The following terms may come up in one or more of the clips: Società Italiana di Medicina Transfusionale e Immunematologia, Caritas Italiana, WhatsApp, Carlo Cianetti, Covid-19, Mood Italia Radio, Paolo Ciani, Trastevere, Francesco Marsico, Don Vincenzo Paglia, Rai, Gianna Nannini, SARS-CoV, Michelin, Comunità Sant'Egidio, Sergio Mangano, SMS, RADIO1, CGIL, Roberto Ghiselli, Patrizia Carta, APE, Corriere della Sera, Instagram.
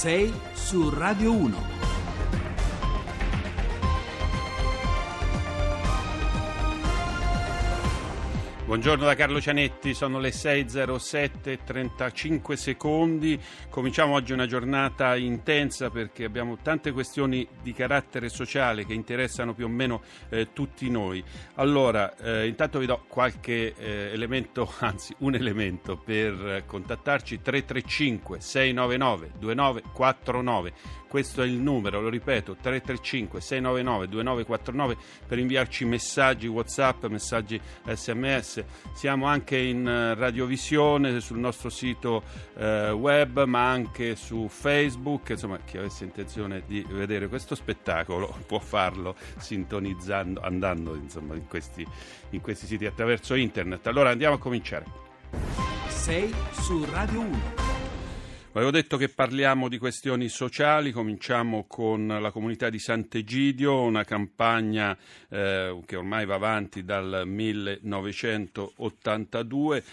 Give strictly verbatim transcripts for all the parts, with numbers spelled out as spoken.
sei su Radio uno. Buongiorno da Carlo Cianetti, sono le sei e zero sette, trentacinque secondi. Cominciamo oggi una giornata intensa perché abbiamo tante questioni di carattere sociale che interessano più o meno eh, tutti noi. Allora, eh, intanto vi do qualche eh, elemento, anzi un elemento per contattarci: tre tre cinque sei nove nove due nove quattro nove. Questo è il numero, lo ripeto, tre tre cinque sei nove nove due nove quattro nove per inviarci messaggi WhatsApp, messaggi esse emme esse. Siamo anche in radiovisione sul nostro sito eh, web, ma anche su Facebook. Insomma, chi avesse intenzione di vedere questo spettacolo può farlo sintonizzando, andando insomma in questi, in questi siti attraverso internet. Allora andiamo a cominciare. sei su Radio uno. Avevo detto che parliamo di questioni sociali, cominciamo con la comunità di Sant'Egidio, una campagna eh, che ormai va avanti dal millenovecentottantadue,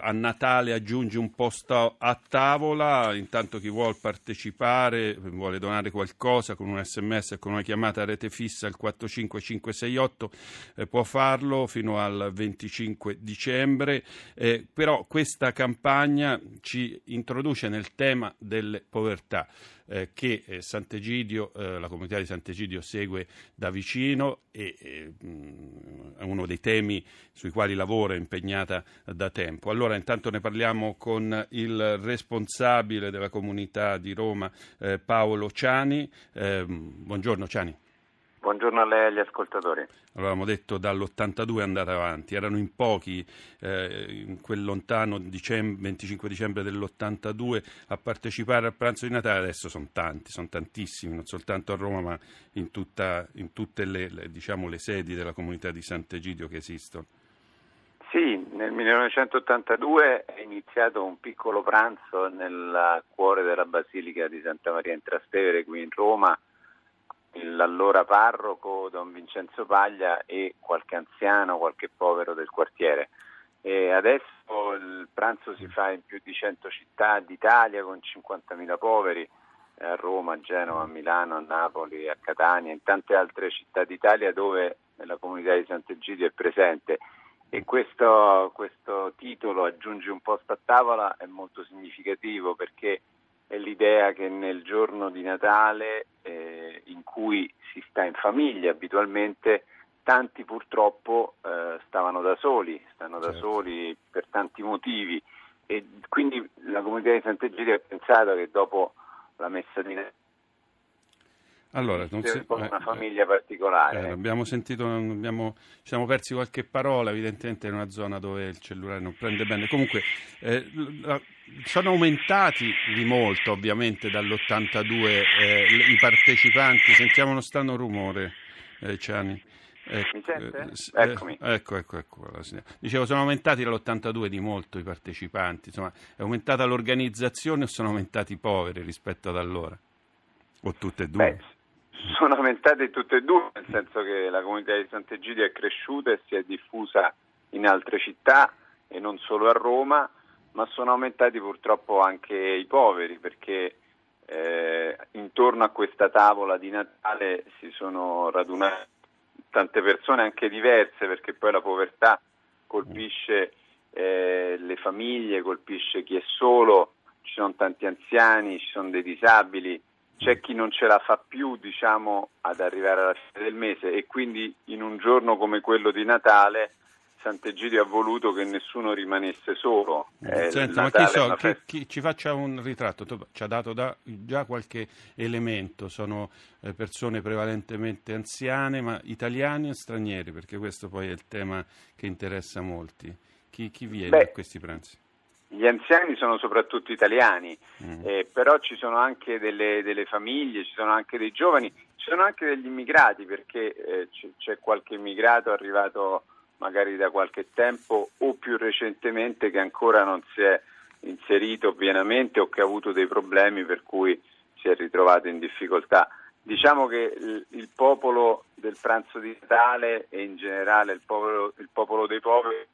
a Natale aggiunge un posto a tavola, intanto chi vuol partecipare, vuole donare qualcosa con un sms e con una chiamata a rete fissa al quattro cinque cinque sei otto eh, può farlo fino al venticinque dicembre, eh, però questa campagna ci introduce nel il tema delle povertà eh, che eh, Sant'Egidio, eh, la comunità di Sant'Egidio segue da vicino e eh, mh, è uno dei temi sui quali lavora, impegnata da tempo. Allora intanto ne parliamo con il responsabile della comunità di Roma, eh, Paolo Ciani. Eh, buongiorno Ciani. Buongiorno a lei e agli ascoltatori. Allora, abbiamo detto dall'ottantadue è andata avanti, erano in pochi eh, in quel lontano dicembre, venticinque dicembre dell'ottantadue a partecipare al pranzo di Natale, adesso sono tanti, sono tantissimi, non soltanto a Roma ma in, tutta, in tutte le, le, diciamo, le sedi della comunità di Sant'Egidio che esistono. Sì, nel millenovecentottantadue è iniziato un piccolo pranzo nel cuore della Basilica di Santa Maria in Trastevere, qui in Roma. L'allora parroco Don Vincenzo Paglia e qualche anziano, qualche povero del quartiere. E adesso il pranzo si fa in più di cento città d'Italia con cinquantamila poveri, a Roma, a Genova, a Milano, a Napoli, a Catania, in tante altre città d'Italia dove la comunità di Sant'Egidio è presente. E questo, questo titolo, aggiungi un posto a tavola, è molto significativo perché è l'idea che nel giorno di Natale, eh, in cui si sta in famiglia abitualmente, tanti purtroppo eh, stavano da soli, stanno da certo. soli per tanti motivi, e quindi la comunità di Sant'Egidio ha pensato che dopo la messa di Natale Allora, non se... una famiglia particolare. Eh, abbiamo sentito, abbiamo, ci siamo persi qualche parola, evidentemente in una zona dove il cellulare non prende bene. Comunque eh, sono aumentati di molto, ovviamente, dall'ottantadue eh, i partecipanti. Sentiamo uno strano rumore, eh, Ciani. Eh, Mi sente? Eh, Eccomi. Eh, ecco, ecco, ecco. Dicevo, sono aumentati dall'ottantadue di molto i partecipanti. Insomma, è aumentata l'organizzazione o sono aumentati i poveri rispetto ad allora? O tutte e due? Beh, sono aumentate tutte e due, nel senso che la comunità di Sant'Egidio è cresciuta e si è diffusa in altre città e non solo a Roma, ma sono aumentati purtroppo anche i poveri perché eh, intorno a questa tavola di Natale si sono radunate tante persone anche diverse, perché poi la povertà colpisce eh, le famiglie, colpisce chi è solo, ci sono tanti anziani, ci sono dei disabili, c'è chi non ce la fa più, diciamo, ad arrivare alla fine del mese, e quindi in un giorno come quello di Natale Sant'Egidio ha voluto che nessuno rimanesse solo. Eh, Senta, ma chi, so, chi, chi ci faccia un ritratto, tu, ci ha dato da, già qualche elemento, sono eh, persone prevalentemente anziane, ma italiani e stranieri, perché questo poi è il tema che interessa molti. Chi, chi viene Beh. a questi pranzi? Gli anziani sono soprattutto italiani, mm. eh, però ci sono anche delle, delle famiglie, ci sono anche dei giovani, ci sono anche degli immigrati, perché eh, c- c'è qualche immigrato arrivato magari da qualche tempo o più recentemente che ancora non si è inserito pienamente o che ha avuto dei problemi per cui si è ritrovato in difficoltà. Diciamo che il, il popolo del pranzo di Natale e in generale il popolo, il popolo dei poveri.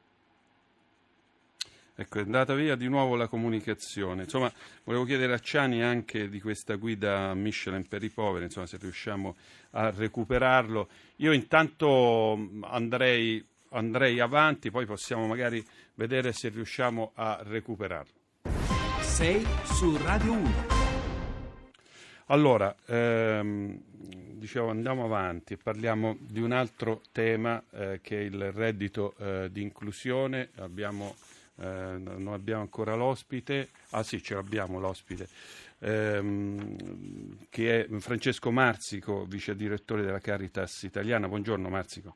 Ecco, è andata via di nuovo la comunicazione. Insomma, volevo chiedere a Ciani anche di questa guida Michelin per i poveri, insomma, se riusciamo a recuperarlo. Io intanto andrei, andrei avanti, poi possiamo magari vedere se riusciamo a recuperarlo. sei su Radio uno. Allora, ehm, dicevo, andiamo avanti e parliamo di un altro tema eh, che è il reddito eh, di inclusione. Abbiamo, eh, non abbiamo ancora l'ospite, ah sì, ce l'abbiamo l'ospite, ehm, che è Francesco Marsico, vice direttore della Caritas Italiana. Buongiorno Marsico.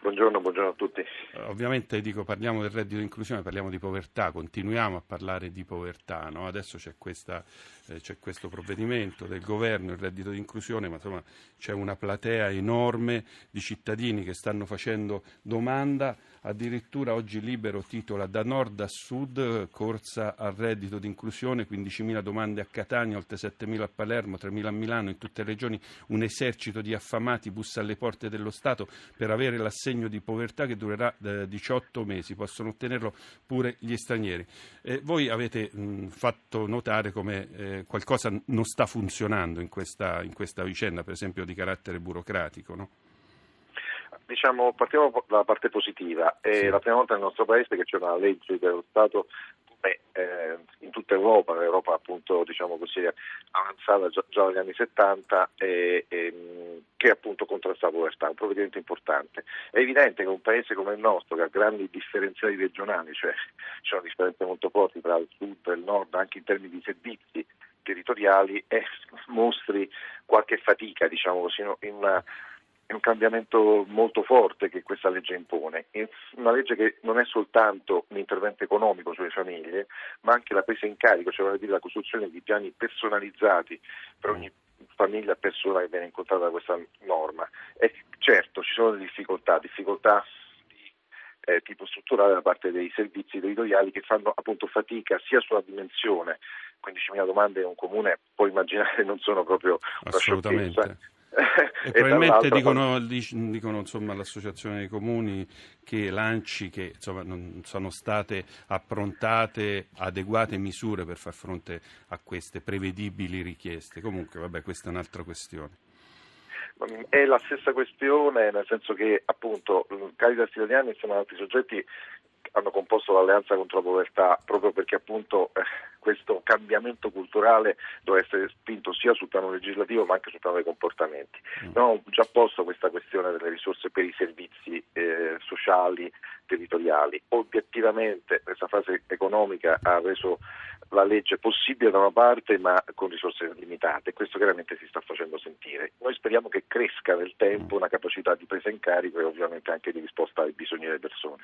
Buongiorno, buongiorno a tutti. Ovviamente dico, parliamo del reddito di inclusione, parliamo di povertà, continuiamo a parlare di povertà, no? Adesso c'è, questa, eh, c'è questo provvedimento del governo, il reddito di inclusione, ma insomma c'è una platea enorme di cittadini che stanno facendo domanda. Addirittura oggi Libero titola: da nord a sud, corsa al reddito di inclusione, quindicimila domande a Catania, oltre settemila a Palermo, tremila a Milano, in tutte le regioni un esercito di affamati bussa alle porte dello Stato per avere l'assegno di povertà che durerà eh, diciotto mesi, possono ottenerlo pure gli stranieri. Eh, voi avete mh, fatto notare come eh, qualcosa non sta funzionando in questa, in questa vicenda, per esempio di carattere burocratico, no? Diciamo, partiamo dalla parte positiva. È sì. La prima volta nel nostro paese che c'è una legge dello Stato, beh, eh, in tutta Europa, l'Europa appunto, diciamo così, avanzata già, già dagli anni settanta, eh, eh, che appunto contrasta la povertà, un provvedimento importante. È evidente che un paese come il nostro, che ha grandi differenziali regionali, cioè ci sono differenze molto forti tra il sud e il nord, anche in termini di servizi territoriali, eh, mostri qualche fatica, diciamo così, in una... È un cambiamento molto forte che questa legge impone, è una legge che non è soltanto un intervento economico sulle famiglie, ma anche la presa in carico, cioè vale a dire la costruzione di piani personalizzati per ogni famiglia e persona che viene incontrata da questa norma. E certo ci sono delle difficoltà, difficoltà di eh, tipo strutturale da parte dei servizi territoriali che fanno appunto fatica sia sulla dimensione, quindicimila domande in un comune, puoi immaginare, non sono proprio una sciocchezza. E probabilmente dicono, dicono insomma, l'associazione dei comuni, che l'Anci, che insomma, non sono state approntate adeguate misure per far fronte a queste prevedibili richieste. Comunque vabbè, questa è un'altra questione. È la stessa questione, nel senso che appunto Caritas Italiana insieme ad altri soggetti hanno composto l'alleanza contro la povertà, proprio perché appunto eh, questo cambiamento culturale deve essere spinto sia sul piano legislativo ma anche sul piano dei comportamenti. Abbiamo già posto questa questione delle risorse per i servizi eh, sociali, territoriali. Obiettivamente questa fase economica ha reso la legge possibile da una parte, ma con risorse limitate. Questo chiaramente si sta facendo sentire. Noi speriamo che cresca nel tempo una capacità di presa in carico e ovviamente anche di risposta ai bisogni delle persone.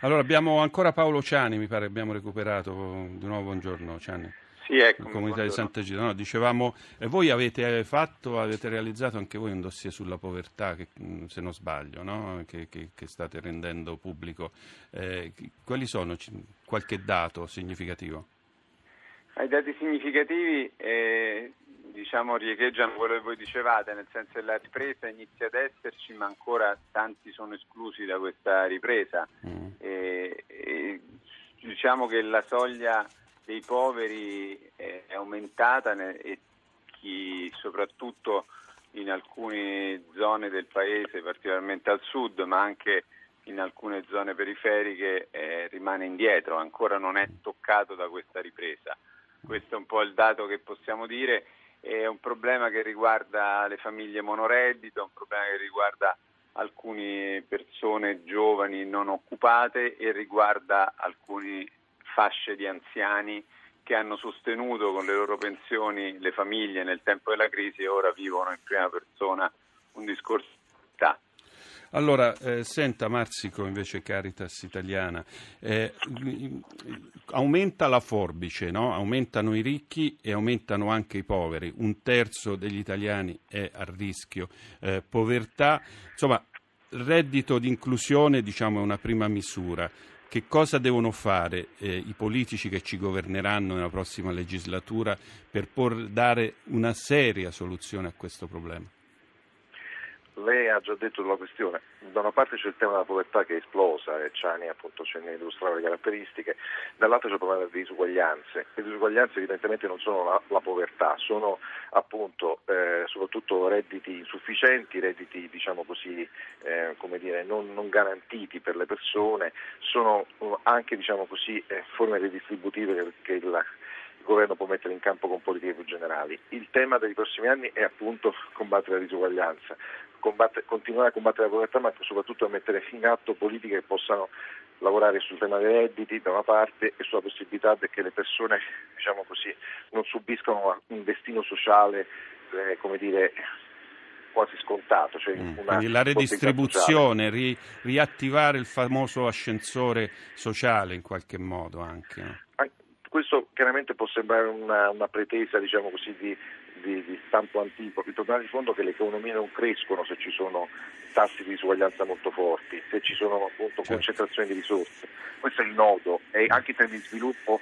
Allora abbiamo ancora Paolo Ciani, mi pare abbiamo recuperato di nuovo. Buongiorno Ciani. Sì, ecco, Comunità di Sant'Egidio. No, dicevamo, eh, voi avete fatto, avete realizzato anche voi un dossier sulla povertà, che, se non sbaglio, no? che, che, che state rendendo pubblico. Eh, quali sono, qualche dato significativo? Ai dati significativi eh, diciamo riecheggiano quello che voi dicevate, nel senso che la ripresa inizia ad esserci, ma ancora tanti sono esclusi da questa ripresa. Mm. E, e, diciamo che la soglia dei poveri è aumentata e chi, soprattutto in alcune zone del paese, particolarmente al sud, ma anche in alcune zone periferiche, eh, rimane indietro, ancora non è toccato da questa ripresa. Questo è un po' il dato che possiamo dire. È un problema che riguarda le famiglie monoreddito, è un problema che riguarda alcune persone giovani non occupate e riguarda alcune fasce di anziani che hanno sostenuto con le loro pensioni le famiglie nel tempo della crisi e ora vivono in prima persona un discorso di età. Allora, eh, senta Marsico, invece Caritas Italiana, eh, aumenta la forbice, no? Aumentano i ricchi e aumentano anche i poveri, un terzo degli italiani è a rischio eh, povertà. Insomma, reddito di inclusione, diciamo, è una prima misura. Che cosa devono fare eh, i politici che ci governeranno nella prossima legislatura per por- dare una seria soluzione a questo problema? lei ha già detto della questione. Da una parte c'è il tema della povertà che è esplosa e Ciani appunto ce ne illustrava le caratteristiche, dall'altra c'è il problema delle disuguaglianze. Le disuguaglianze evidentemente non sono la, la povertà, sono appunto eh, soprattutto redditi insufficienti, redditi diciamo così eh, come dire non, non garantiti per le persone, sono anche diciamo così eh, forme ridistributive che il il governo può mettere in campo con politiche più generali. Il tema dei prossimi anni è appunto combattere la disuguaglianza, combattere, continuare a combattere la povertà, ma soprattutto a mettere in atto politiche che possano lavorare sul tema dei redditi da una parte e sulla possibilità che le persone, diciamo così, non subiscano un destino sociale, eh, come dire, quasi scontato. Cioè mm, una quindi la redistribuzione, ri, riattivare il famoso ascensore sociale in qualche modo anche, no? Questo chiaramente può sembrare una, una pretesa, diciamo così, di, di, di stampo antico. Il problema di fondo è che le economie non crescono se ci sono tassi di disuguaglianza molto forti, se ci sono appunto certo. concentrazioni di risorse. Questo è il nodo, e anche in termini di sviluppo,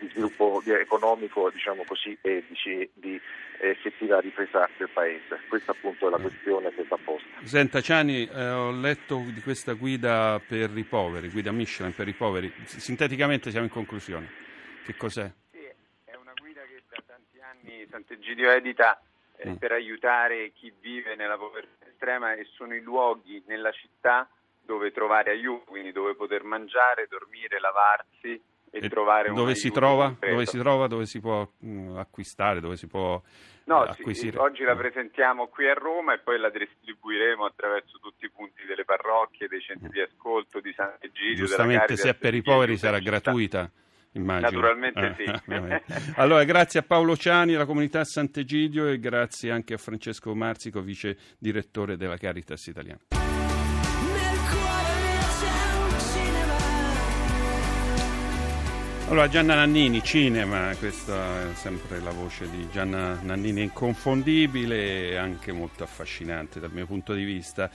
di sviluppo economico, diciamo così, e di, di effettiva ripresa del paese. Questa appunto è la questione che sta posta. Senta Ciani, eh, ho letto di questa guida per i poveri, guida Michelin per i poveri. Sinteticamente siamo in conclusione. Che cos'è? Sì, è una guida che da tanti anni Sant'Egidio edita eh, mm. per aiutare chi vive nella povertà estrema, e sono i luoghi nella città dove trovare aiuto, quindi dove poter mangiare, dormire, lavarsi e, e trovare un dove si trova? Dove si trova? Dove si può mh, acquistare? Dove si può no, eh, acquisire? Sì, oggi la presentiamo qui a Roma e poi la distribuiremo attraverso tutti i punti delle parrocchie, dei centri mm. di ascolto, di Sant'Egidio. Giustamente, della Caritas, se è per i poveri sarà gratuita. Immagino. Naturalmente sì. Allora, grazie a Paolo Ciani, alla Comunità Sant'Egidio, e grazie anche a Francesco Marsico, vice direttore della Caritas Italiana. Allora, Gianna Nannini, cinema, questa è sempre la voce di Gianna Nannini, inconfondibile e anche molto affascinante dal mio punto di vista.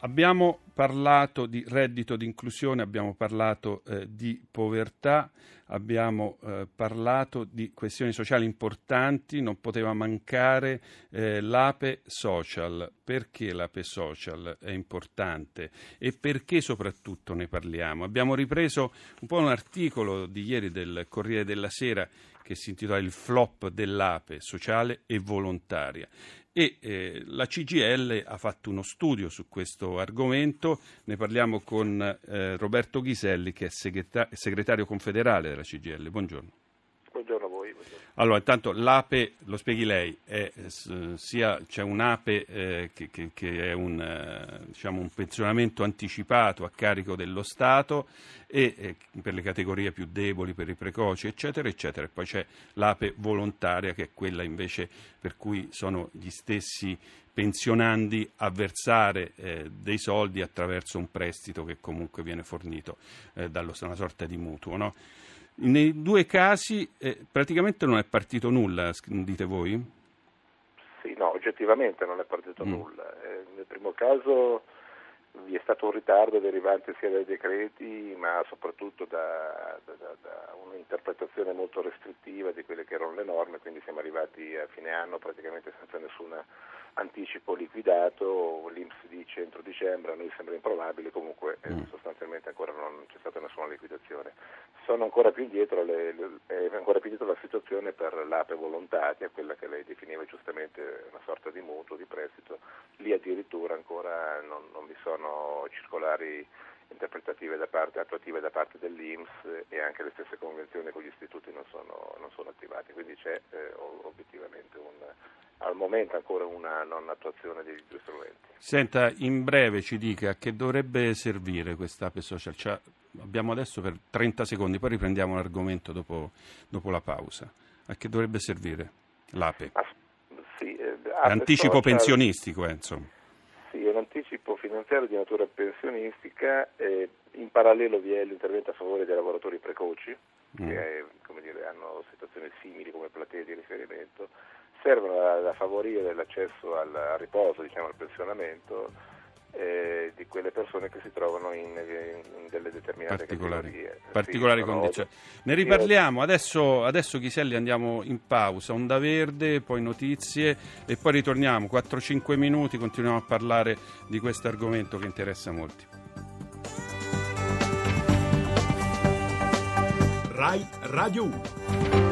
Abbiamo parlato di reddito di inclusione, abbiamo parlato eh, di povertà, abbiamo eh, parlato di questioni sociali importanti, non poteva mancare eh, l'A P E Social. Perché l'A P E Social è importante e perché soprattutto ne parliamo? Abbiamo ripreso un po' un articolo di ieri del Corriere della Sera che si intitola Il flop dell'A P E sociale e volontaria. E eh, la C G I L ha fatto uno studio su questo argomento, ne parliamo con eh, Roberto Ghiselli, che è segreta- segretario confederale della C G I L. Buongiorno. Buongiorno a voi. Buongiorno. Allora, intanto l'A P E, lo spieghi lei, è, eh, sia, c'è un'A P E eh, che, che, che è un, eh, diciamo un pensionamento anticipato a carico dello Stato e eh, per le categorie più deboli, per i precoci, eccetera, eccetera. E poi c'è l'A P E volontaria, che è quella invece per cui sono gli stessi pensionandi a versare eh, dei soldi attraverso un prestito che comunque viene fornito eh, dallo Stato, una sorta di mutuo, no? Nei due casi eh, praticamente non è partito nulla, dite voi? Sì, no, oggettivamente non è partito mm. nulla. Eh, nel primo caso vi è stato un ritardo derivante sia dai decreti, ma soprattutto da, da, da, da un'interpretazione molto restrittiva di quelle che erano le norme, quindi siamo arrivati a fine anno praticamente senza nessun anticipo liquidato. L'I N P S dice entro dicembre, a noi sembra improbabile, comunque mm. sostanzialmente ancora non c'è stata nessuna liquidazione. Sono ancora più indietro, le, le, è ancora più indietro la situazione per l'A P E volontaria, quella che lei definiva giustamente una sorta di mutuo, di prestito. Lì addirittura ancora non, non vi sono circolari interpretative da parte, attuative da parte dell'I N P S, e anche le stesse convenzioni con gli istituti non sono, non sono attivate, quindi c'è eh, obiettivamente un, al momento ancora una non attuazione degli due strumenti. Senta, in breve ci dica che dovrebbe servire questa A P E Social. Cioè, abbiamo adesso per trenta secondi, poi riprendiamo l'argomento dopo, dopo la pausa. A che dovrebbe servire l'A P E? Ah, sì, eh, anticipo social... pensionistico, eh, insomma. Sì, è un anticipo finanziario di natura pensionistica, eh, in parallelo vi è l'intervento a favore dei lavoratori precoci, mm. che è, come dire, hanno situazioni simili come platee di riferimento, servono a, a favorire l'accesso al, al riposo, diciamo, al pensionamento, eh, di quelle persone che si trovano in, in delle determinate particolari, categorie. Particolari sì, condizioni. Ne riparliamo, adesso, adesso Ghiselli andiamo in pausa, onda verde, poi notizie e poi ritorniamo, quattro cinque minuti, continuiamo a parlare di questo argomento che interessa molti. Rai Radio uno.